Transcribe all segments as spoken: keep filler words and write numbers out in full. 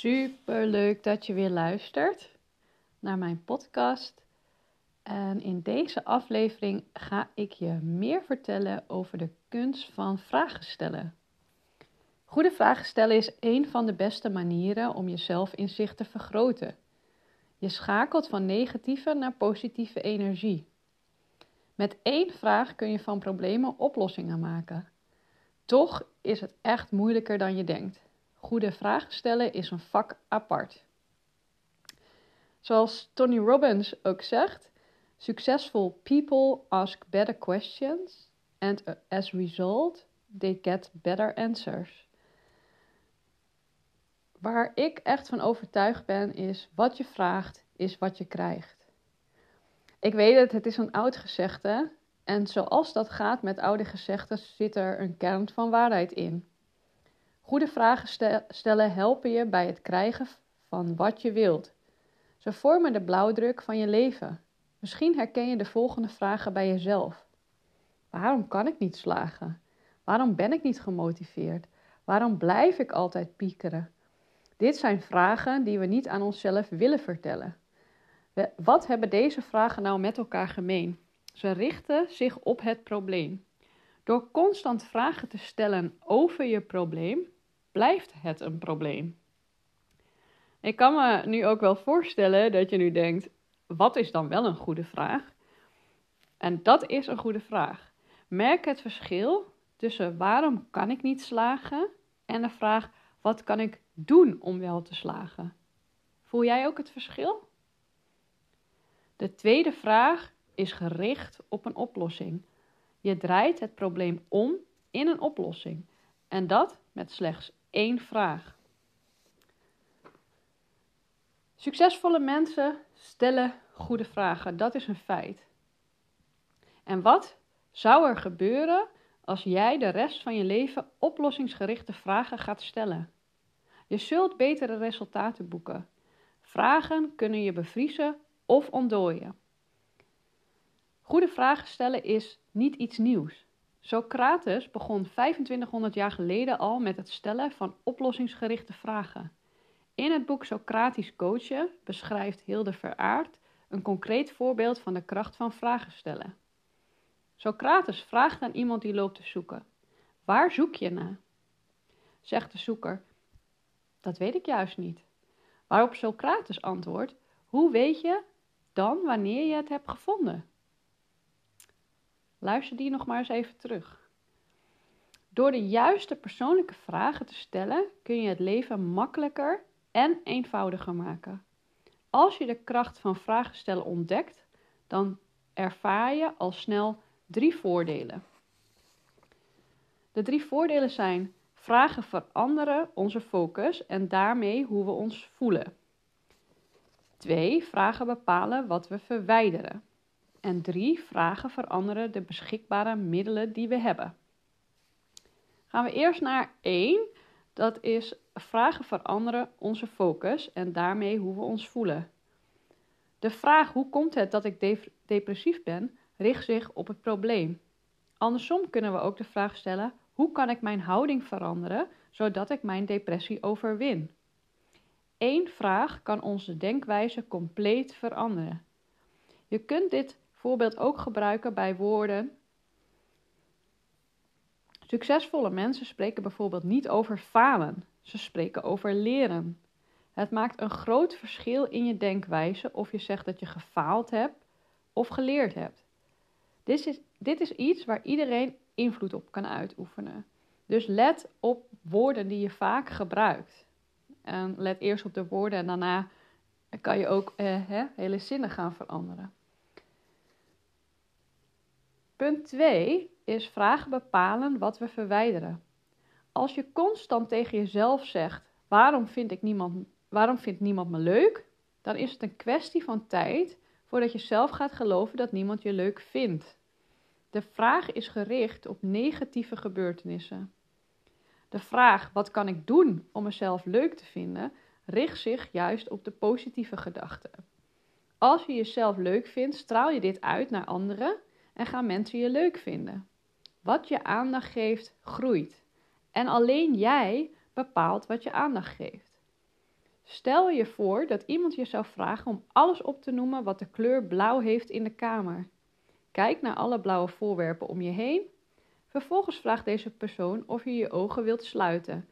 Super leuk dat je weer luistert naar mijn podcast. En in deze aflevering ga ik je meer vertellen over de kunst van vragen stellen. Goede vragen stellen is een van de beste manieren om je zelfinzicht te vergroten. Je schakelt van negatieve naar positieve energie. Met één vraag kun je van problemen oplossingen maken. Toch is het echt moeilijker dan je denkt. Goede vragen stellen is een vak apart. Zoals Tony Robbins ook zegt, successful people ask better questions and as a result they get better answers. Waar ik echt van overtuigd ben is, wat je vraagt is wat je krijgt. Ik weet het, het is een oud gezegde en zoals dat gaat met oude gezegden zit er een kern van waarheid in. Goede vragen stellen helpen je bij het krijgen van wat je wilt. Ze vormen de blauwdruk van je leven. Misschien herken je de volgende vragen bij jezelf. Waarom kan ik niet slagen? Waarom ben ik niet gemotiveerd? Waarom blijf ik altijd piekeren? Dit zijn vragen die we niet aan onszelf willen vertellen. Wat hebben deze vragen nou met elkaar gemeen? Ze richten zich op het probleem. Door constant vragen te stellen over je probleem, blijft het een probleem. Ik kan me nu ook wel voorstellen dat je nu denkt, wat is dan wel een goede vraag? En dat is een goede vraag. Merk het verschil tussen waarom kan ik niet slagen en de vraag, wat kan ik doen om wel te slagen? Voel jij ook het verschil? De tweede vraag is gericht op een oplossing. Je draait het probleem om in een oplossing. En dat met slechts één vraag. Succesvolle mensen stellen goede vragen. Dat is een feit. En wat zou er gebeuren als jij de rest van je leven oplossingsgerichte vragen gaat stellen? Je zult betere resultaten boeken. Vragen kunnen je bevriezen of ontdooien. Goede vragen stellen is niet iets nieuws. Socrates begon vijfentwintighonderd jaar geleden al met het stellen van oplossingsgerichte vragen. In het boek Socratisch Coaching beschrijft Hilde Veraard een concreet voorbeeld van de kracht van vragen stellen. Socrates vraagt aan iemand die loopt te zoeken: waar zoek je naar? Zegt de zoeker: dat weet ik juist niet. Waarop Socrates antwoordt: hoe weet je dan wanneer je het hebt gevonden? Luister die nog maar eens even terug. Door de juiste persoonlijke vragen te stellen, kun je het leven makkelijker en eenvoudiger maken. Als je de kracht van vragen stellen ontdekt, dan ervaar je al snel drie voordelen. De drie voordelen zijn: vragen veranderen onze focus en daarmee hoe we ons voelen. Twee, vragen bepalen wat we verwijderen. En drie, vragen veranderen de beschikbare middelen die we hebben. Gaan we eerst naar één. Dat is vragen veranderen onze focus en daarmee hoe we ons voelen. De vraag hoe komt het dat ik dep- depressief ben, richt zich op het probleem. Andersom kunnen we ook de vraag stellen, hoe kan ik mijn houding veranderen zodat ik mijn depressie overwin? Eén vraag kan onze denkwijze compleet veranderen. Je kunt dit voorbeeld ook gebruiken bij woorden. Succesvolle mensen spreken bijvoorbeeld niet over falen. Ze spreken over leren. Het maakt een groot verschil in je denkwijze of je zegt dat je gefaald hebt of geleerd hebt. Dit is, dit is iets waar iedereen invloed op kan uitoefenen. Dus let op woorden die je vaak gebruikt. En let eerst op de woorden en daarna kan je ook eh, he, hele zinnen gaan veranderen. Punt twee is vragen bepalen wat we verwijderen. Als je constant tegen jezelf zegt, waarom vind ik niemand, waarom vindt niemand me leuk? Dan is het een kwestie van tijd voordat je zelf gaat geloven dat niemand je leuk vindt. De vraag is gericht op negatieve gebeurtenissen. De vraag, wat kan ik doen om mezelf leuk te vinden, richt zich juist op de positieve gedachten. Als je jezelf leuk vindt, straal je dit uit naar anderen en gaan mensen je leuk vinden. Wat je aandacht geeft, groeit. En alleen jij bepaalt wat je aandacht geeft. Stel je voor dat iemand je zou vragen om alles op te noemen wat de kleur blauw heeft in de kamer. Kijk naar alle blauwe voorwerpen om je heen. Vervolgens vraagt deze persoon of je je ogen wilt sluiten.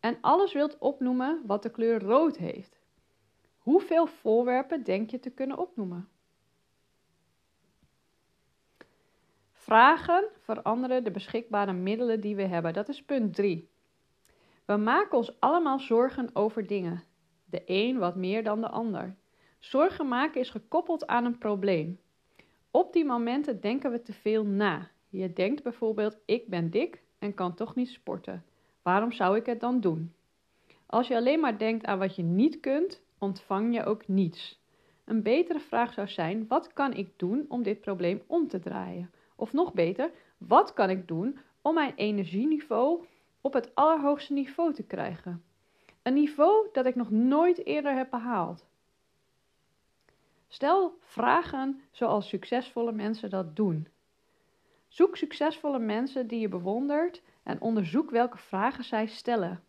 En alles wilt opnoemen wat de kleur rood heeft. Hoeveel voorwerpen denk je te kunnen opnoemen? Vragen veranderen de beschikbare middelen die we hebben. Dat is punt drie. We maken ons allemaal zorgen over dingen. De een wat meer dan de ander. Zorgen maken is gekoppeld aan een probleem. Op die momenten denken we te veel na. Je denkt bijvoorbeeld, ik ben dik en kan toch niet sporten. Waarom zou ik het dan doen? Als je alleen maar denkt aan wat je niet kunt, ontvang je ook niets. Een betere vraag zou zijn, wat kan ik doen om dit probleem om te draaien? Of nog beter, wat kan ik doen om mijn energieniveau op het allerhoogste niveau te krijgen? Een niveau dat ik nog nooit eerder heb behaald. Stel vragen zoals succesvolle mensen dat doen. Zoek succesvolle mensen die je bewondert en onderzoek welke vragen zij stellen.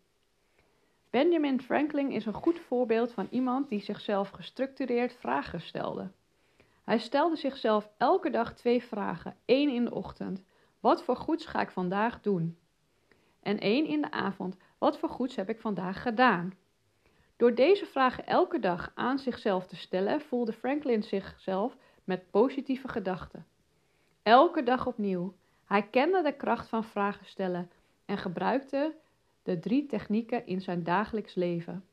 Benjamin Franklin is een goed voorbeeld van iemand die zichzelf gestructureerd vragen stelde. Hij stelde zichzelf elke dag twee vragen, één in de ochtend. Wat voor goeds ga ik vandaag doen? En één in de avond. Wat voor goeds heb ik vandaag gedaan? Door deze vragen elke dag aan zichzelf te stellen, voelde Franklin zichzelf met positieve gedachten. Elke dag opnieuw. Hij kende de kracht van vragen stellen en gebruikte de drie technieken in zijn dagelijks leven.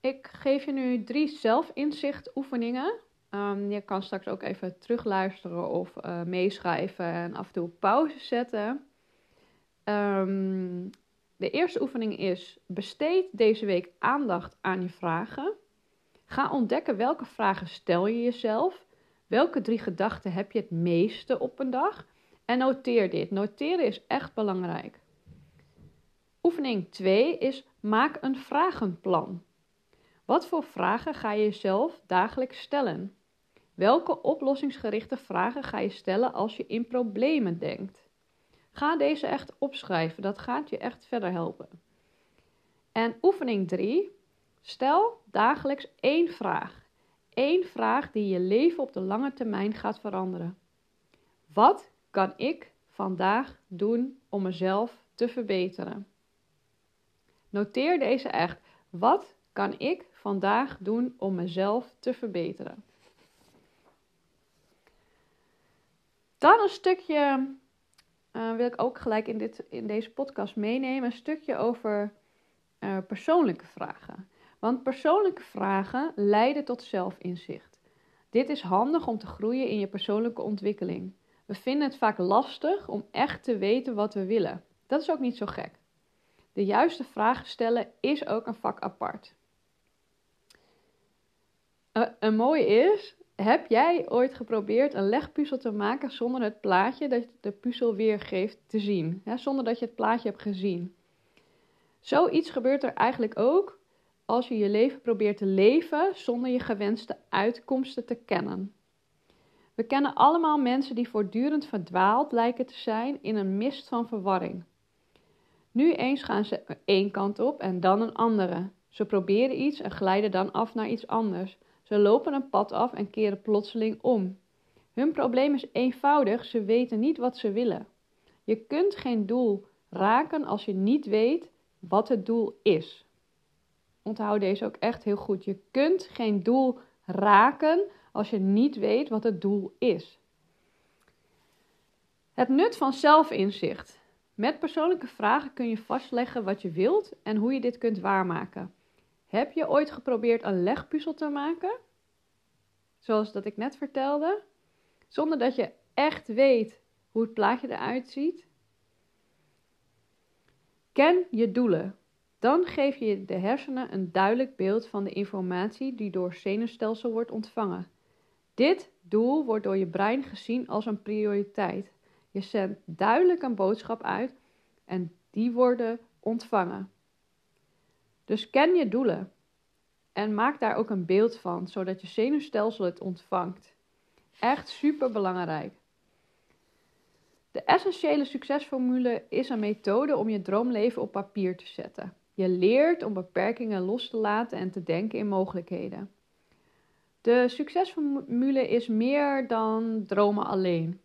Ik geef je nu drie zelfinzichtoefeningen. Um, je kan straks ook even terugluisteren of uh, meeschrijven en af en toe pauze zetten. Um, de eerste oefening is, besteed deze week aandacht aan je vragen. Ga ontdekken welke vragen stel je jezelf. Welke drie gedachten heb je het meeste op een dag? En noteer dit. Noteren is echt belangrijk. Oefening twee is, maak een vragenplan. Wat voor vragen ga je jezelf dagelijks stellen? Welke oplossingsgerichte vragen ga je stellen als je in problemen denkt? Ga deze echt opschrijven, dat gaat je echt verder helpen. En oefening drie, stel dagelijks één vraag. Eén vraag die je leven op de lange termijn gaat veranderen. Wat kan ik vandaag doen om mezelf te verbeteren? Noteer deze echt. Wat kan ik vandaag doen om mezelf te verbeteren? Dan een stukje, uh, wil ik ook gelijk in, dit, in deze podcast meenemen, een stukje over uh, persoonlijke vragen. Want persoonlijke vragen leiden tot zelfinzicht. Dit is handig om te groeien in je persoonlijke ontwikkeling. We vinden het vaak lastig om echt te weten wat we willen. Dat is ook niet zo gek. De juiste vragen stellen is ook een vak apart. Een mooie is, heb jij ooit geprobeerd een legpuzzel te maken zonder het plaatje dat de puzzel weergeeft te zien? Ja, zonder dat je het plaatje hebt gezien. Zoiets gebeurt er eigenlijk ook als je je leven probeert te leven zonder je gewenste uitkomsten te kennen. We kennen allemaal mensen die voortdurend verdwaald lijken te zijn in een mist van verwarring. Nu eens gaan ze één kant op en dan een andere. Ze proberen iets en glijden dan af naar iets anders. Ze lopen een pad af en keren plotseling om. Hun probleem is eenvoudig, ze weten niet wat ze willen. Je kunt geen doel raken als je niet weet wat het doel is. Onthoud deze ook echt heel goed. Je kunt geen doel raken als je niet weet wat het doel is. Het nut van zelfinzicht. Met persoonlijke vragen kun je vastleggen wat je wilt en hoe je dit kunt waarmaken. Heb je ooit geprobeerd een legpuzzel te maken? Zoals dat ik net vertelde. Zonder dat je echt weet hoe het plaatje eruit ziet. Ken je doelen. Dan geef je de hersenen een duidelijk beeld van de informatie die door het zenuwstelsel wordt ontvangen. Dit doel wordt door je brein gezien als een prioriteit. Je zendt duidelijk een boodschap uit en die worden ontvangen. Dus ken je doelen en maak daar ook een beeld van, zodat je zenuwstelsel het ontvangt. Echt superbelangrijk. De essentiële succesformule is een methode om je droomleven op papier te zetten. Je leert om beperkingen los te laten en te denken in mogelijkheden. De succesformule is meer dan dromen alleen.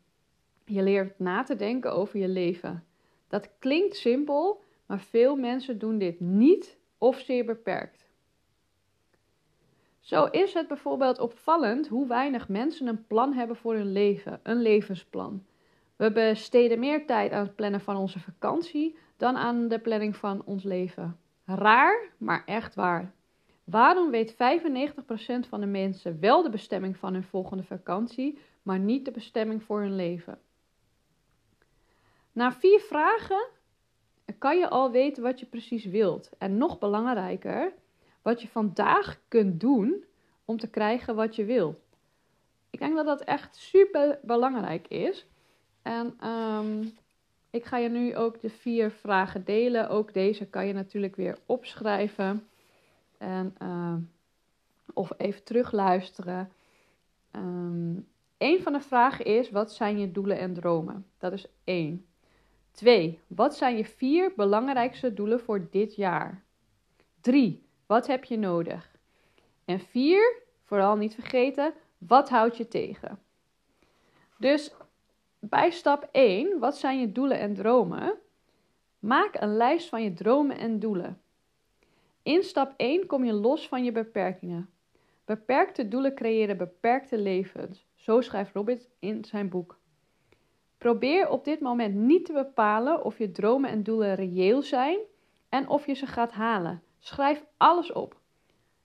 Je leert na te denken over je leven. Dat klinkt simpel, maar veel mensen doen dit niet of zeer beperkt. Zo is het bijvoorbeeld opvallend hoe weinig mensen een plan hebben voor hun leven, een levensplan. We besteden meer tijd aan het plannen van onze vakantie dan aan de planning van ons leven. Raar, maar echt waar. Waarom weet vijfennegentig procent van de mensen wel de bestemming van hun volgende vakantie, maar niet de bestemming voor hun leven? Na vier vragen kan je al weten wat je precies wilt. En nog belangrijker, wat je vandaag kunt doen om te krijgen wat je wilt. Ik denk dat dat echt super belangrijk is. En um, ik ga je nu ook de vier vragen delen. Ook deze kan je natuurlijk weer opschrijven. En, uh, of even terugluisteren. Um, Eén van de vragen is, wat zijn je doelen en dromen? Dat is één. Twee, wat zijn je vier belangrijkste doelen voor dit jaar? Drie, wat heb je nodig? En vier, vooral niet vergeten, wat houdt je tegen? Dus bij stap één, wat zijn je doelen en dromen? Maak een lijst van je dromen en doelen. In stap één kom je los van je beperkingen. Beperkte doelen creëren beperkte levens. Zo schrijft Robert in zijn boek. Probeer op dit moment niet te bepalen of je dromen en doelen reëel zijn en of je ze gaat halen. Schrijf alles op.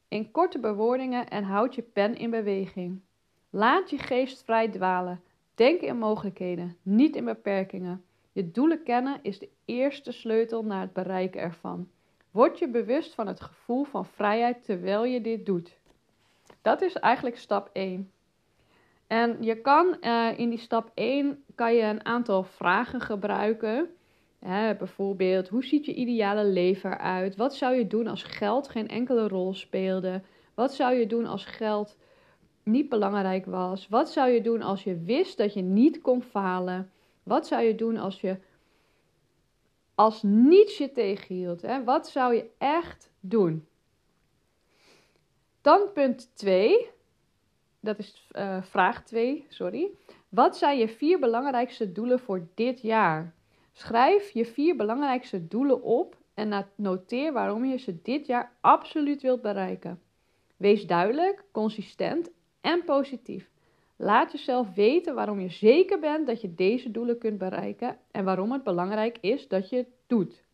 In korte bewoordingen en houd je pen in beweging. Laat je geest vrij dwalen. Denk in mogelijkheden, niet in beperkingen. Je doelen kennen is de eerste sleutel naar het bereiken ervan. Word je bewust van het gevoel van vrijheid terwijl je dit doet. Dat is eigenlijk stap één. En je kan uh, in die stap één kan je een aantal vragen gebruiken. Hè, bijvoorbeeld, hoe ziet je ideale leven eruit? Wat zou je doen als geld geen enkele rol speelde? Wat zou je doen als geld niet belangrijk was? Wat zou je doen als je wist dat je niet kon falen? Wat zou je doen als je als niets je tegenhield? Hè? Wat zou je echt doen? Dan punt twee... Dat is uh, vraag twee, sorry. Wat zijn je vier belangrijkste doelen voor dit jaar? Schrijf je vier belangrijkste doelen op en noteer waarom je ze dit jaar absoluut wilt bereiken. Wees duidelijk, consistent en positief. Laat jezelf weten waarom je zeker bent dat je deze doelen kunt bereiken en waarom het belangrijk is dat je het doet.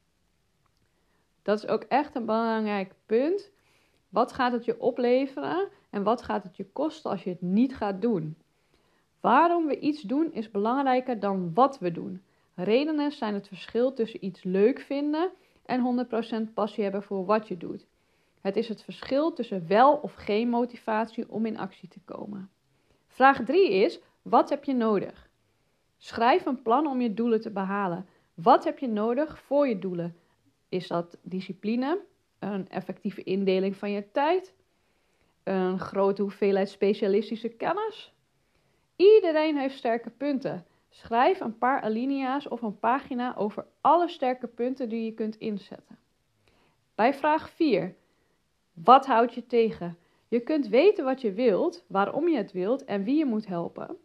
Dat is ook echt een belangrijk punt. Wat gaat het je opleveren en wat gaat het je kosten als je het niet gaat doen? Waarom we iets doen is belangrijker dan wat we doen. Redenen zijn het verschil tussen iets leuk vinden en honderd procent passie hebben voor wat je doet. Het is het verschil tussen wel of geen motivatie om in actie te komen. Vraag drie is, wat heb je nodig? Schrijf een plan om je doelen te behalen. Wat heb je nodig voor je doelen? Is dat discipline? Een effectieve indeling van je tijd. Een grote hoeveelheid specialistische kennis. Iedereen heeft sterke punten. Schrijf een paar alinea's of een pagina over alle sterke punten die je kunt inzetten. Bij vraag vier. Wat houdt je tegen? Je kunt weten wat je wilt, waarom je het wilt en wie je moet helpen.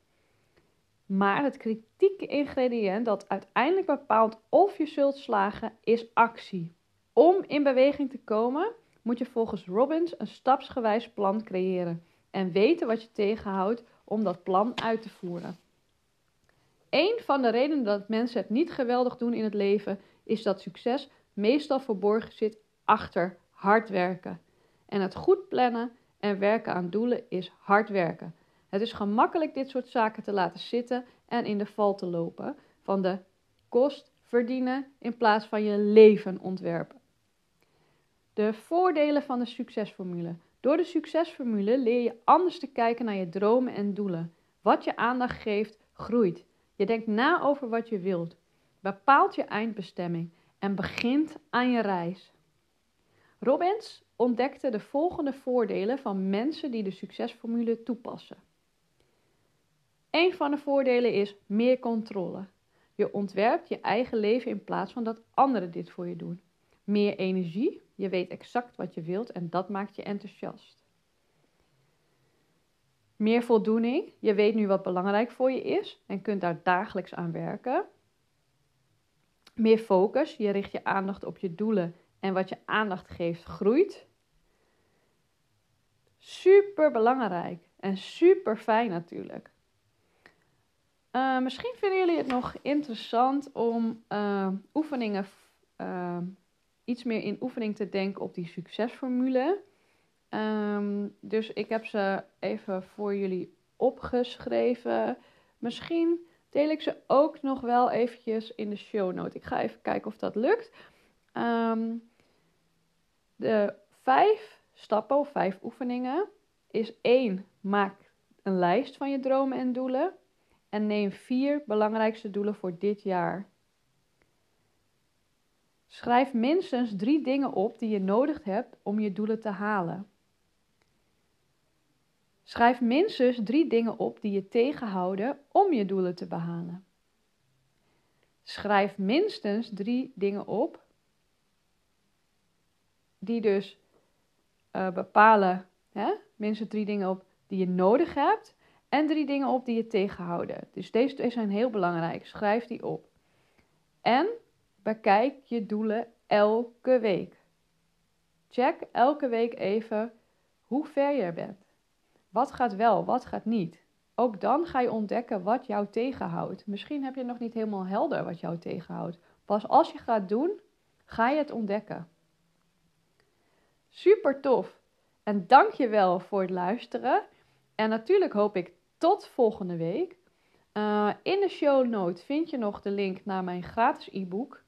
Maar het kritieke ingrediënt dat uiteindelijk bepaalt of je zult slagen is actie. Om in beweging te komen, moet je volgens Robbins een stapsgewijs plan creëren en weten wat je tegenhoudt om dat plan uit te voeren. Eén van de redenen dat mensen het niet geweldig doen in het leven is dat succes meestal verborgen zit achter hard werken. En het goed plannen en werken aan doelen is hard werken. Het is gemakkelijk dit soort zaken te laten zitten en in de val te lopen van de kost verdienen in plaats van je leven ontwerpen. De voordelen van de succesformule. Door de succesformule leer je anders te kijken naar je dromen en doelen. Wat je aandacht geeft, groeit. Je denkt na over wat je wilt. Bepaalt je eindbestemming en begint aan je reis. Robbins ontdekte de volgende voordelen van mensen die de succesformule toepassen. Een van de voordelen is meer controle. Je ontwerpt je eigen leven in plaats van dat anderen dit voor je doen. meer energie. Je weet exact wat je wilt en dat maakt je enthousiast. Meer voldoening. Je weet nu wat belangrijk voor je is en kunt daar dagelijks aan werken. Meer focus. Je richt je aandacht op je doelen en wat je aandacht geeft groeit. Super belangrijk en super fijn natuurlijk. Uh, misschien vinden jullie het nog interessant om uh, oefeningen, uh, iets meer in oefening te denken op die succesformule. Um, dus ik heb ze even voor jullie opgeschreven. Misschien deel ik ze ook nog wel eventjes in de show note. Ik ga even kijken of dat lukt. Um, de vijf stappen of vijf oefeningen is één. Maak een lijst van je dromen en doelen. En neem vier belangrijkste doelen voor dit jaar. Schrijf minstens drie dingen op die je nodig hebt om je doelen te halen. Schrijf minstens drie dingen op die je tegenhouden om je doelen te behalen. Schrijf minstens drie dingen op die dus uh, bepalen, hè? Minstens drie dingen op die je nodig hebt en drie dingen op die je tegenhouden. Dus deze twee zijn heel belangrijk. Schrijf die op. En bekijk je doelen elke week. Check elke week even hoe ver je bent. Wat gaat wel, wat gaat niet. Ook dan ga je ontdekken wat jou tegenhoudt. Misschien heb je nog niet helemaal helder wat jou tegenhoudt. Pas als je gaat doen, ga je het ontdekken. Super tof. En dank je wel voor het luisteren. En natuurlijk hoop ik tot volgende week. Uh, in de show note vind je nog de link naar mijn gratis e-book.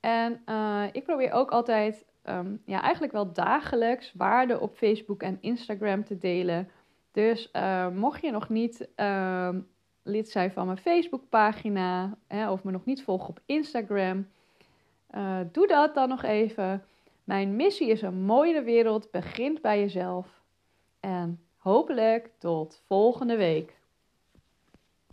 En uh, ik probeer ook altijd, um, ja, eigenlijk wel dagelijks waarde op Facebook en Instagram te delen. Dus uh, mocht je nog niet uh, lid zijn van mijn Facebookpagina, hè, of me nog niet volgen op Instagram, uh, doe dat dan nog even. Mijn missie is een mooiere wereld, begint bij jezelf. En hopelijk tot volgende week.